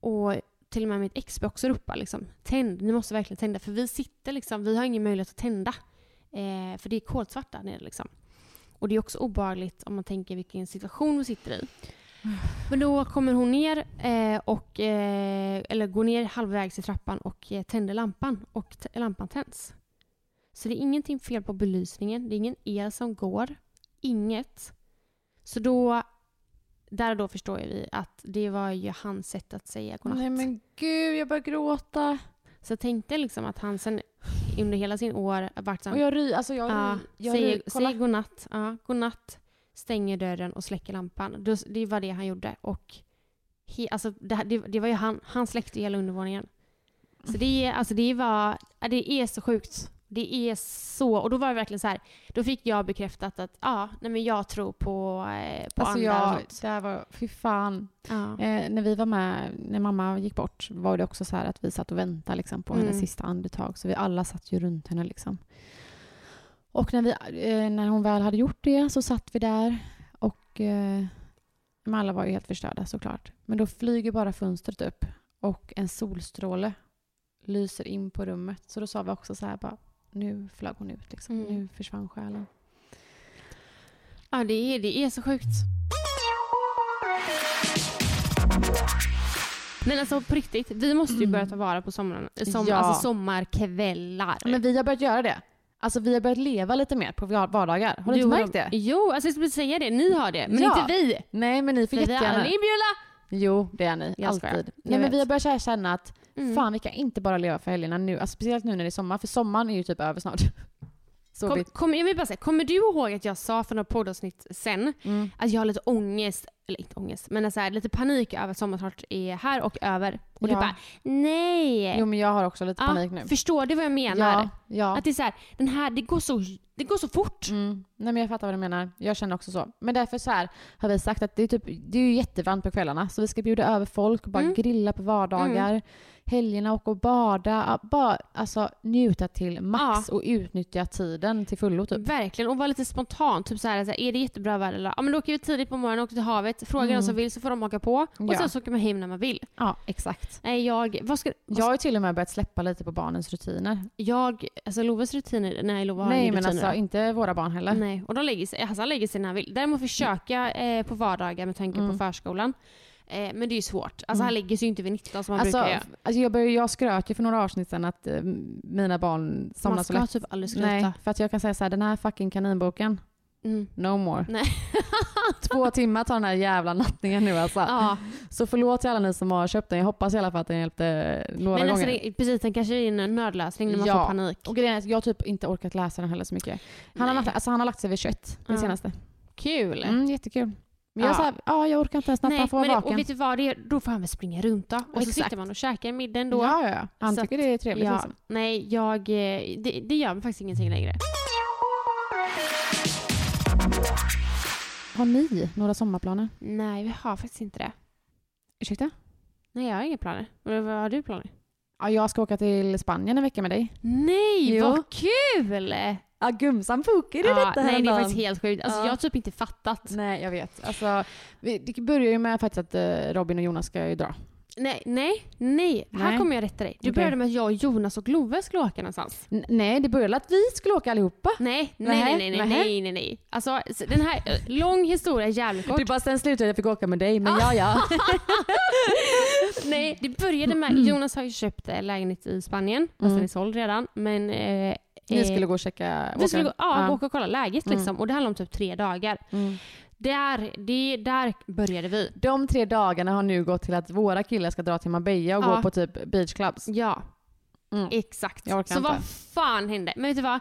Och till och med mitt ex också ropar liksom, tänd, ni måste verkligen tända, för vi sitter liksom, vi har ingen möjlighet att tända för det är kolsvart där nere liksom. Och det är också obehagligt om man tänker vilken situation vi sitter i. Men då kommer hon ner eller går ner halvvägs i trappan och tänder lampan, och lampan tänds. Så det är ingenting fel på belysningen, det är ingen el som går, inget. Så då förstår vi att det var ju hans sätt att säga godnatt. Nej men gud, jag började gråta. Så jag tänkte liksom att han sen under hela sin år varit sån. Och säger godnatt, godnatt, stänger dörren och släcker lampan. Det var det han gjorde, och det var ju han släckte hela undervåningen. Så det är så sjukt. Det är så, och då var det verkligen så här, då fick jag bekräftat att jag tror på alltså andra. Alltså jag, det var, fy fan. När vi var med, när mamma gick bort, var det också så här att vi satt och väntade liksom på hennes sista andetag, så vi alla satt ju runt henne liksom. Och när hon väl hade gjort det så satt vi där och alla var ju helt förstörda såklart. Men då flyger bara fönstret upp och en solstråle lyser in på rummet, så då sa vi också så här bara, nu flög hon ut liksom. Nu försvann själen. Ja, det är så sjukt. Men alltså på riktigt, vi måste ju börja ta vara på alltså sommarkvällar. Men vi har börjat göra det. Alltså vi har börjat leva lite mer på vardagar. Har du inte märkt det? Jo, alltså jag skulle säga det, ni har det, men inte vi. Nej, men ni får jättegärna. Jo, det är ni. Alltid. Nej, men vi har börjat känna att fan, vi kan inte bara leva för helgerna nu. Alltså, speciellt nu när det är sommar. För sommaren är ju typ över snart. Kommer du ihåg att jag sa för några poddavsnitt sen att jag har lite ångest, eller inte ångest, men så här, lite panik över att sommarstart är här och över. Och du bara, nej. Jo, men jag har också lite panik nu. Förstår du vad jag menar? Ja. Att det är så här, det går så fort. Nej, men jag fattar vad du menar. Jag känner också så. Men därför så här har vi sagt att det är ju jättevarmt på kvällarna. Så vi ska bjuda över folk och bara grilla på vardagar. Helgerna, åka och bada. Bara, alltså, njuta till max och utnyttja tiden till fullo. Typ. Verkligen. Och vara lite spontan. Typ så här, är det jättebra väder? Eller? Ja, men då åker vi tidigt på morgonen och åker till havet. Frågar de som vill så får de åka på. Och sen så åker man hem när man vill. Ja, exakt. Nej, jag har ju till och med börjat släppa lite på barnens rutiner. Lovas rutiner? Nej, Lova har rutiner. Nej, men alltså inte våra barn heller. Nej, och de lägger sig när han vill. Däremot försöka på vardagar med tanke på förskolan. Men det är ju svårt. Alltså han lägger sig ju inte vid 19 som man brukar göra. Alltså jag skröt ju för några år sedan att mina barn somnar så lätt. Man ska typ aldrig skröta. Nej, för att jag kan säga så här, den här fucking kaninboken. No more. Nej. 2 timmar tar den här jävla nattningen nu alltså. Ja. Så förlåt till alla ni som har köpt den. Jag hoppas i alla fall att den hjälpte några gånger. Alltså precis, den kanske är en nödlösning när man får panik. Och grejen är att jag har typ inte orkat läsa den heller så mycket. Han har lagt sig vid 21 det senaste. Kul. Jättekul. Men jag sa, jag orkar inte ens natta för vaken. Och vet du vad det är? Då får han väl springa runt då. Och så sitter man och käkar middagen då. Ja. Han tycker det är trevligt. Ja. Nej, det gör mig faktiskt ingenting längre. Har ni några sommarplaner? Nej, vi har faktiskt inte det. Ursäkta? Nej, jag har inga planer. Vad har du planer? Ja, jag ska åka till Spanien en vecka med dig. Nej, vad kul! Ja, gumsan bokade detta. Nej, det är faktiskt helt sjukt. Alltså, jag har typ inte fattat. Nej, jag vet. Alltså, det börjar ju med faktiskt att Robin och Jonas ska ju dra. Nej. Här kommer jag rätta dig. Du började med att jag, Jonas och Louie skulle åka någonstans. Nej, det började att vi skulle åka allihopa. Nej. Alltså, den här lång historia är jävligt kort. Du bara, sen slutade jag fick åka med dig, men ja. Nej, det började med Jonas har ju köpt lägenhet i Spanien. Fast den är såld redan, men... ni skulle gå och checka... Vi skulle åka och kolla läget liksom. Och det handlar om typ 3 dagar. Där började vi. De 3 dagarna har nu gått till att våra killar ska dra till Marbella och gå på typ beachclubs. Ja, exakt. Så inte. Vad fan hände? Men vet du vad?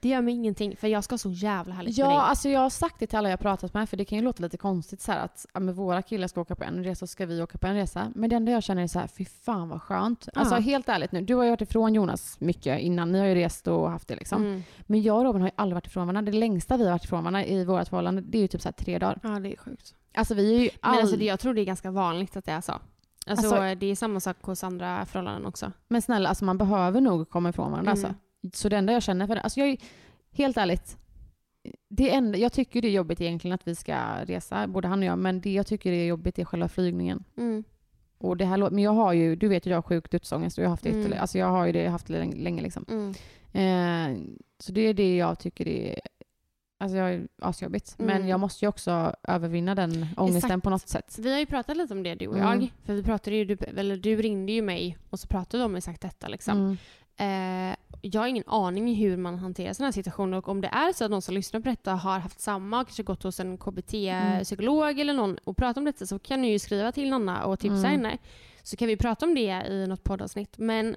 Det gör mig ingenting, för jag ska så jävla härligt med dig. Alltså jag har sagt det till alla jag pratat med, för det kan ju låta lite konstigt så här att våra killar ska åka på en resa och ska vi åka på en resa. Men det enda jag känner är så här, fy fan vad skönt. Alltså helt ärligt nu, du har ju varit ifrån Jonas mycket innan, ni har ju rest och haft det liksom. Men jag och Robin har ju aldrig varit ifrån varandra. Det längsta vi har varit ifrån varandra i vårt förhållande, det är ju typ så här 3 dagar. Ja, det är sjukt. Alltså vi är ju men alltså jag tror det är ganska vanligt att det är så. Alltså det är samma sak hos andra förhållanden också. Men snälla, alltså man behöver nog komma ifrån varandra alltså. Så det enda jag känner för det. Alltså jag är helt ärligt. Det enda, jag tycker det är jobbigt egentligen att vi ska resa, både han och jag. Men det jag tycker är jobbigt är själva flygningen. Och det här, men jag har ju, du vet ju jag har sjuk dödsångest och jag har haft det ytterligare. Alltså jag har ju det haft länge liksom. Så det är det jag tycker är alltså jag är asjobbigt. Men jag måste ju också övervinna den ångesten på något sätt. Vi har ju pratat lite om det du och jag. För vi pratade ju, du ringde ju mig och så pratade om exakt detta liksom. Jag har ingen aning hur man hanterar sådana här situationer, och om det är så att någon som lyssnar på detta har haft samma och kanske gått hos en KBT-psykolog eller någon och pratat om detta, så kan ni ju skriva till Nanna och tipsa henne, så kan vi prata om det i något poddavsnitt. Men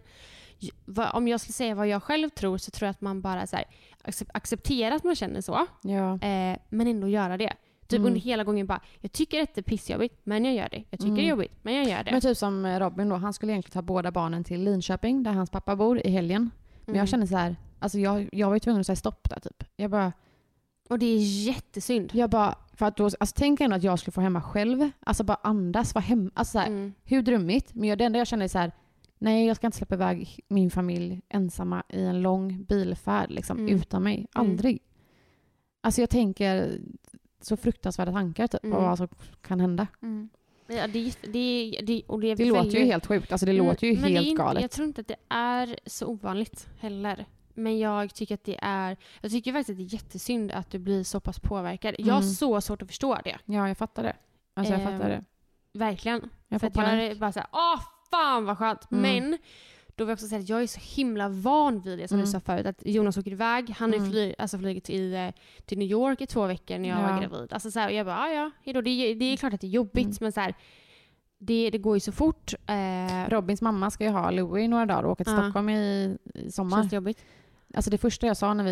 om jag skulle säga vad jag själv tror, så tror jag att man bara så här, accepterar att man känner så men ändå göra det. Typ under hela gången bara, jag tycker det är pissjobbigt, men jag gör det. Jag tycker det är jobbigt, men jag gör det. Men typ som Robin då, han skulle egentligen ta båda barnen till Linköping, där hans pappa bor, i helgen. Men jag känner så här, alltså jag var ju tvungen att säga stopp där typ. Jag bara... Och det är jättesynd. Jag bara, för att då, alltså tänk ändå att jag skulle få hemma själv. Alltså bara andas, vara hemma. Alltså så här, hur drömmigt. Men det enda jag känner är så här, nej jag ska inte släppa iväg min familj ensamma i en lång bilfärd liksom, utan mig. Aldrig. Alltså jag tänker... så fruktansvärda tankar typ, och vad som kan hända. Ja, det låter ju helt sjukt. Alltså det låter ju helt galet. Jag tror inte att det är så ovanligt heller. Men jag tycker att jag tycker faktiskt att det är jättesynd att du blir så pass påverkad. Jag har så svårt att förstå det. Ja, jag fattar det. Alltså jag fattar det. Verkligen. För att jag är bara så här, fan vad skönt. Men då vill jag också säga att jag är så himla van vid det som du sa förut, att Jonas åker iväg. Han har flugit till New York i 2 veckor när jag var gravid. Alltså så här, och jag bara, det är klart att det är jobbigt, men så här, det går ju så fort. Robins mamma ska ju ha Louie några dagar och åka till Stockholm i sommar. Känns det jobbigt? Alltså det första jag sa när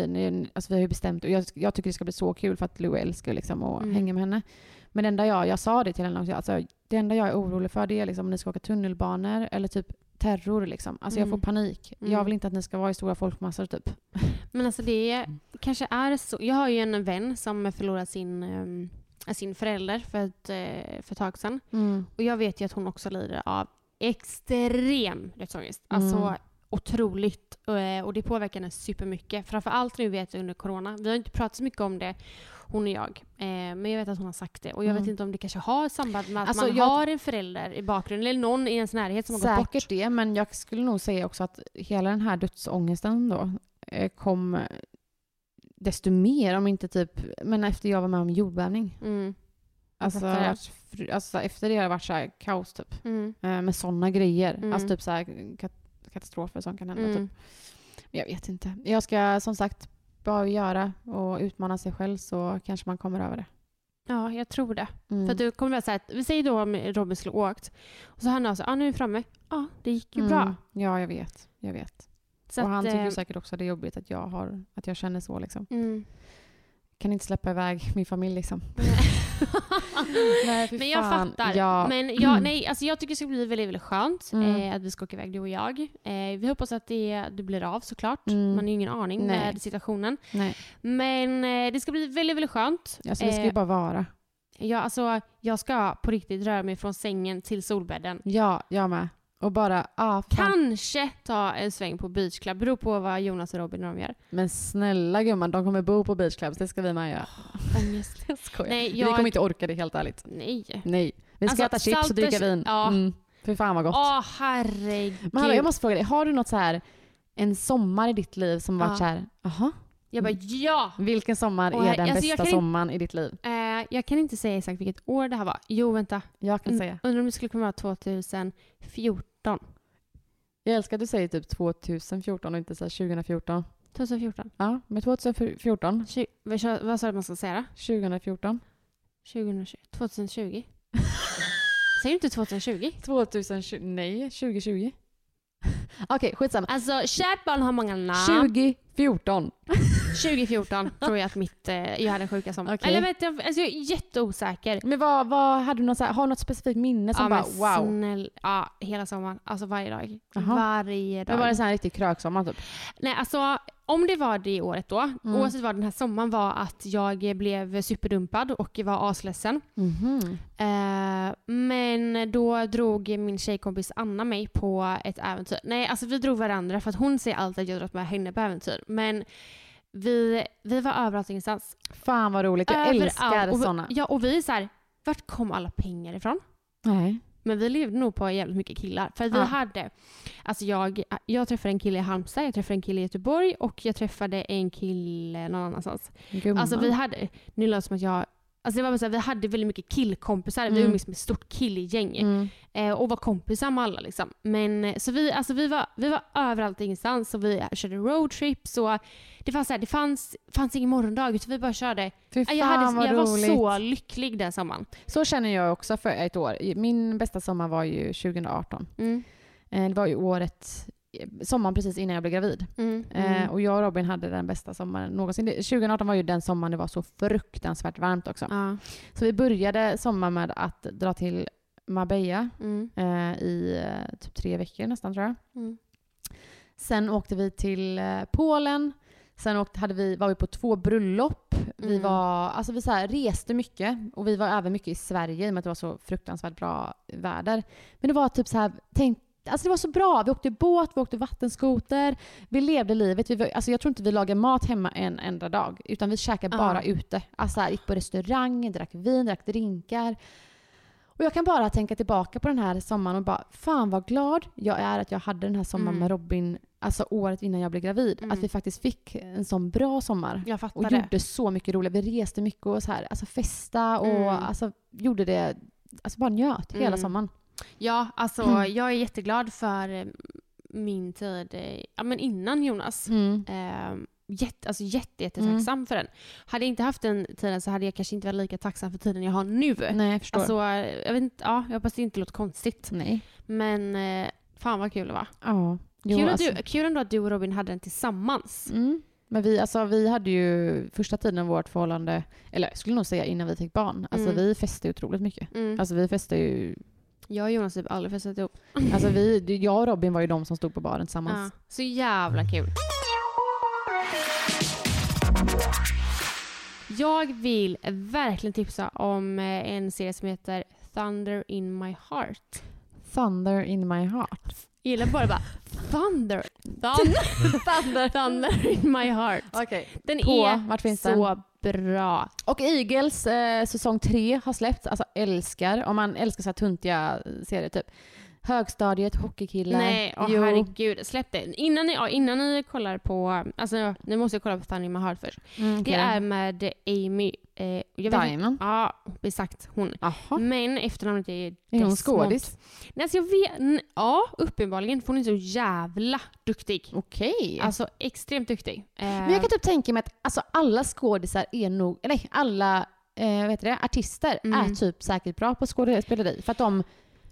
vi har ju bestämt, och jag tycker det ska bli så kul för att Louie älskar liksom och hänga med henne. Men det enda jag sa det till henne också, alltså, det enda jag är orolig för det är liksom, om ni ska åka tunnelbanor eller typ terror liksom. Alltså jag får panik. Jag vill inte att ni ska vara i stora folkmassor typ. Men alltså det kanske är så. Jag har ju en vän som förlorat sin förälder för ett tag sedan. Och jag vet ju att hon också lider av extrem dödsångest. Alltså otroligt. Och det påverkar henne supermycket. Framförallt nu vet jag under corona. Vi har inte pratat så mycket om det, hon och jag. Men jag vet att hon har sagt det. Och jag vet inte om det kanske har samband med att alltså, man har en förälder i bakgrunden. Eller någon i ens närhet som har gått bort. Säkert det. Men jag skulle nog säga också att hela den här dödsångesten då kom desto mer om inte typ... Men efter jag var med om jordbävning. Alltså efter det har det varit så här kaos typ. Med sådana grejer. Alltså typ så här... katastrofer som kan hända typ. Men jag vet inte. Jag ska som sagt bara göra och utmana sig själv så kanske man kommer över det. Ja, jag tror det. För att du kommer väl säga att vi säger då om Robin skulle åkt och så han alltså, nu är vi framme. Ja, det gick ju bra. Ja, jag vet. Så och han tycker ju säkert också att det är jobbigt att jag känner så liksom. Kan inte släppa iväg min familj liksom. Nej, men jag fattar. Ja. Men jag tycker det ska bli väldigt, väldigt skönt att vi ska åka iväg, du och jag. Vi hoppas att det blir av såklart. Man har ju ingen aning med situationen. Nej. Men det ska bli väldigt, väldigt skönt. Ja, så vi ska ju bara vara. Ja, alltså, jag ska på riktigt röra mig från sängen till solbädden. Ja, jag med. Och bara, kanske ta en sväng på Beach Club. Beror på vad Jonas och Robin de gör. Men snälla gumman, de kommer bo på Beach Club. Det ska vi med göra. Jag skojar. Nej, vi kommer inte orka det helt ärligt. Nej. Vi ska äta chips och dricka vin. Ja. För fan vad gott. Åh, herregud. Men jag måste fråga dig. Har du något så här, en sommar i ditt liv som varit så här, Jag bara, ja! Vilken sommar är den bästa sommaren i ditt liv? Jag kan inte säga exakt vilket år det här var. Jo, vänta. Jag kan säga. Undrar om det skulle kunna vara 2014. Jag älskar att du säger typ 2014 och inte säger 2014. 2014? Ja, men 2014. Vad sa du man ska säga då? 2014. 2020. Säger du inte 2020? 2020. Nej, 2020. Okej, skitsamma. Alltså, kärt barn har många namn. 2014 tror jag att jag hade en sjuka sommar. Okay. Eller vet jag, alltså jag är jätteosäker. Men vad hade du något så här, har något specifikt minne som bara wow? Ja, hela sommaren, alltså varje dag. Aha. Varje dag. Men var det så här riktigt kröksommar typ? Nej, alltså om det var det året då, oavsett vad den här sommaren var att jag blev superdumpad och var asledsen. Men då drog min tjejkompis Anna mig på ett äventyr. Nej, alltså vi drog varandra för att hon säger alltid att jag drog med henne på äventyr. Men vi var överallt ingenstans. Fan vad roligt, jag älskar sådana. Ja, och vi är så här, vart kom alla pengar ifrån? Nej. Men vi levde nog på jävligt mycket killar. För vi hade... Alltså jag träffade en kille i Halmstad, jag träffade en kille i Göteborg och jag träffade en kille någon annanstans. Gumma. Alltså vi hade... Nu låter det som att jag... Alltså det var bara så här, vi hade väldigt mycket killkompisar. Vi var liksom ett stort killgäng. Och var kompisar med alla liksom. Men så vi var överallt ingenstans. Och vi körde roadtrips. Och det var så här, det fanns ingen morgondag. Så vi bara körde. Jag var så lycklig den sommaren. Så känner jag också för ett år. Min bästa sommar var ju 2018. Det var ju sommaren precis innan jag blev gravid. Och jag och Robin hade den bästa sommaren någonsin. 2018 var ju den sommaren det var så fruktansvärt varmt också. Så vi började sommaren med att dra till Marbella i typ 3 veckor nästan tror jag. Sen åkte vi till Polen. Sen var vi på 2 bröllop. Vi var, alltså vi så här, reste mycket. Och vi var även mycket i Sverige i och med att det var så fruktansvärt bra väder. Men det var typ så här, alltså det var så bra. Vi åkte båt, vi åkte vattenskoter. Vi levde livet. Alltså jag tror inte vi lagade mat hemma en enda dag. Utan vi käkade bara ute. Alltså gick på restaurang, drack vin, drack drinkar. Och jag kan bara tänka tillbaka på den här sommaren och bara, fan vad glad jag är att jag hade den här sommaren med Robin. Alltså året innan jag blev gravid. Att vi faktiskt fick en sån bra sommar. Jag fattar och gjorde så mycket roligt. Vi reste mycket och så här. Alltså festa och alltså gjorde det. Alltså bara njöt hela sommaren. Ja, alltså jag är jätteglad för min tid innan Jonas. jättetacksam för den. Hade jag inte haft den tiden så hade jag kanske inte varit lika tacksam för tiden jag har nu. Nej, jag förstår. Alltså, jag vet inte, ja, jag hoppas det inte låter konstigt. Nej. Men fan vad kul det var. Ja. Jo, kul, alltså. Kul ändå att du och Robin hade den tillsammans. Mm. Men vi hade ju första tiden vårt förhållande, eller jag skulle nog säga innan vi fick barn. Alltså vi festade otroligt mycket. Mm. Alltså vi festade ju... Jag och Jonas typ aldrig festat ihop. Alltså jag och Robin var ju de som stod på baren tillsammans. Ja. Så jävla kul. Jag vill verkligen tipsa om en serie som heter Thunder in my heart. Thunder in my heart. Jag gillar bara Thunder in my heart. Okay. Den på, är så bra. Och Igels säsong 3 har släppts. Alltså älskar. Om man älskar så här tuntiga serier typ. Högstadiet, hockeykillar. Nej, herregud. Släpp det. Innan ni kollar på... Alltså, ni måste ju kolla på Stanimar med Heart först. Mm, okay. Det är med Amy. Diamond? Ja, exakt. Hon. Aha. Men efternamnet är hon skådis? Nej, alltså jag vet... Ja, uppenbarligen. Hon är så jävla duktig. Okej. Okay. Alltså, extremt duktig. Men jag kan typ tänka mig att alltså, alla skådisar är nog... Nej, alla artister är typ säkert bra på skådespeleri. För att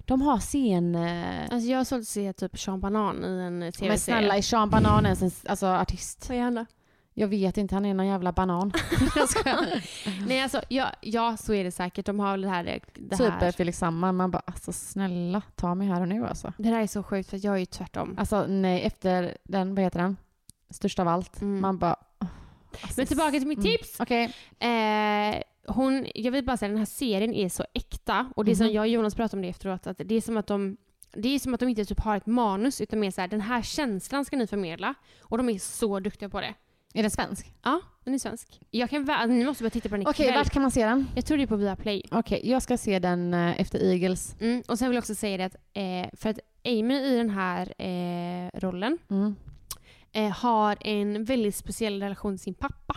de har scen... Alltså jag såg se typ Sean Banan i en tv-serie. Men snälla, är Sean Banan alltså artist? Vad är han då? Jag vet inte, han är någon jävla banan. Nej, alltså, ja, så är det säkert. De har väl det här. Typ Felix Sandman, man bara, alltså snälla, ta mig här och nu alltså. Det där är så sjukt, för jag är ju tvärtom. Alltså nej, efter den, vad heter den? Störst av allt. Mm. Man bara... Alltså, men tillbaka till mitt tips. Okej. Okay. Jag vill bara säga, den här serien är så äkta. Och det som jag och Jonas pratade om det efteråt, att det är som att de inte typ har ett manus, utan mer så här, den här känslan ska ni förmedla. Och de är så duktiga på det. Är den svensk? Ja, den är svensk. Ni måste bara titta på den ikväll. Okej, vart kan man se den? Jag tror det är på Viaplay. Okej, jag ska se den efter Eagles. Och sen vill jag också säga det att, för att Amy i den här rollen har en väldigt speciell relation till sin pappa.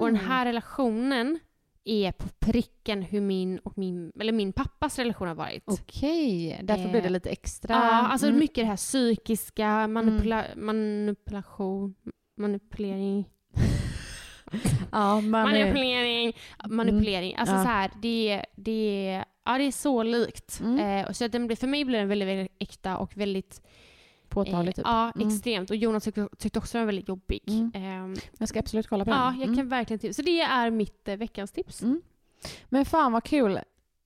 Och den här relationen är på pricken hur min pappas relation har varit. Okej, därför blir det lite extra. Ja, alltså mycket det här psykiska, manipulering. Alltså så här, det är så likt. Och så att den blir, för mig blir den väldigt, väldigt äkta och väldigt påtaglig typ. Ja, extremt. Och Jonas tyckte också att den var väldigt jobbig. Jag ska absolut kolla på den. Ja, jag kan verkligen tips. Så det är mitt veckans tips. Men fan vad kul.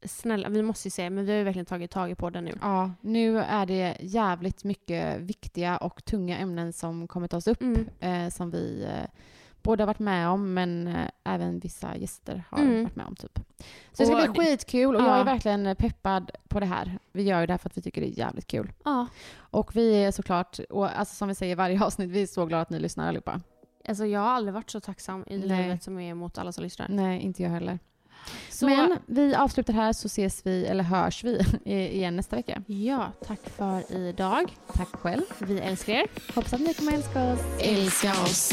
Snälla, vi måste ju säga, men vi har ju verkligen tagit tag i podden nu. Ja, nu är det jävligt mycket viktiga och tunga ämnen som kommer tas upp. Som vi både har varit med om, men även vissa gäster har varit med om typ. Så det ska bli skitkul och jag är verkligen peppad på det här. Vi gör ju det här för att vi tycker det är jävligt kul. Och vi är såklart, och alltså som vi säger i varje avsnitt, vi är så glada att ni lyssnar allihopa. Alltså jag har aldrig varit så tacksam i livet som är mot alla som lyssnar. Nej, inte jag heller. Så, men vi avslutar här, så ses vi, eller hörs vi igen nästa vecka. Ja, tack för idag. Tack själv. Vi älskar er. Hoppas att ni kommer älska oss. Älska oss.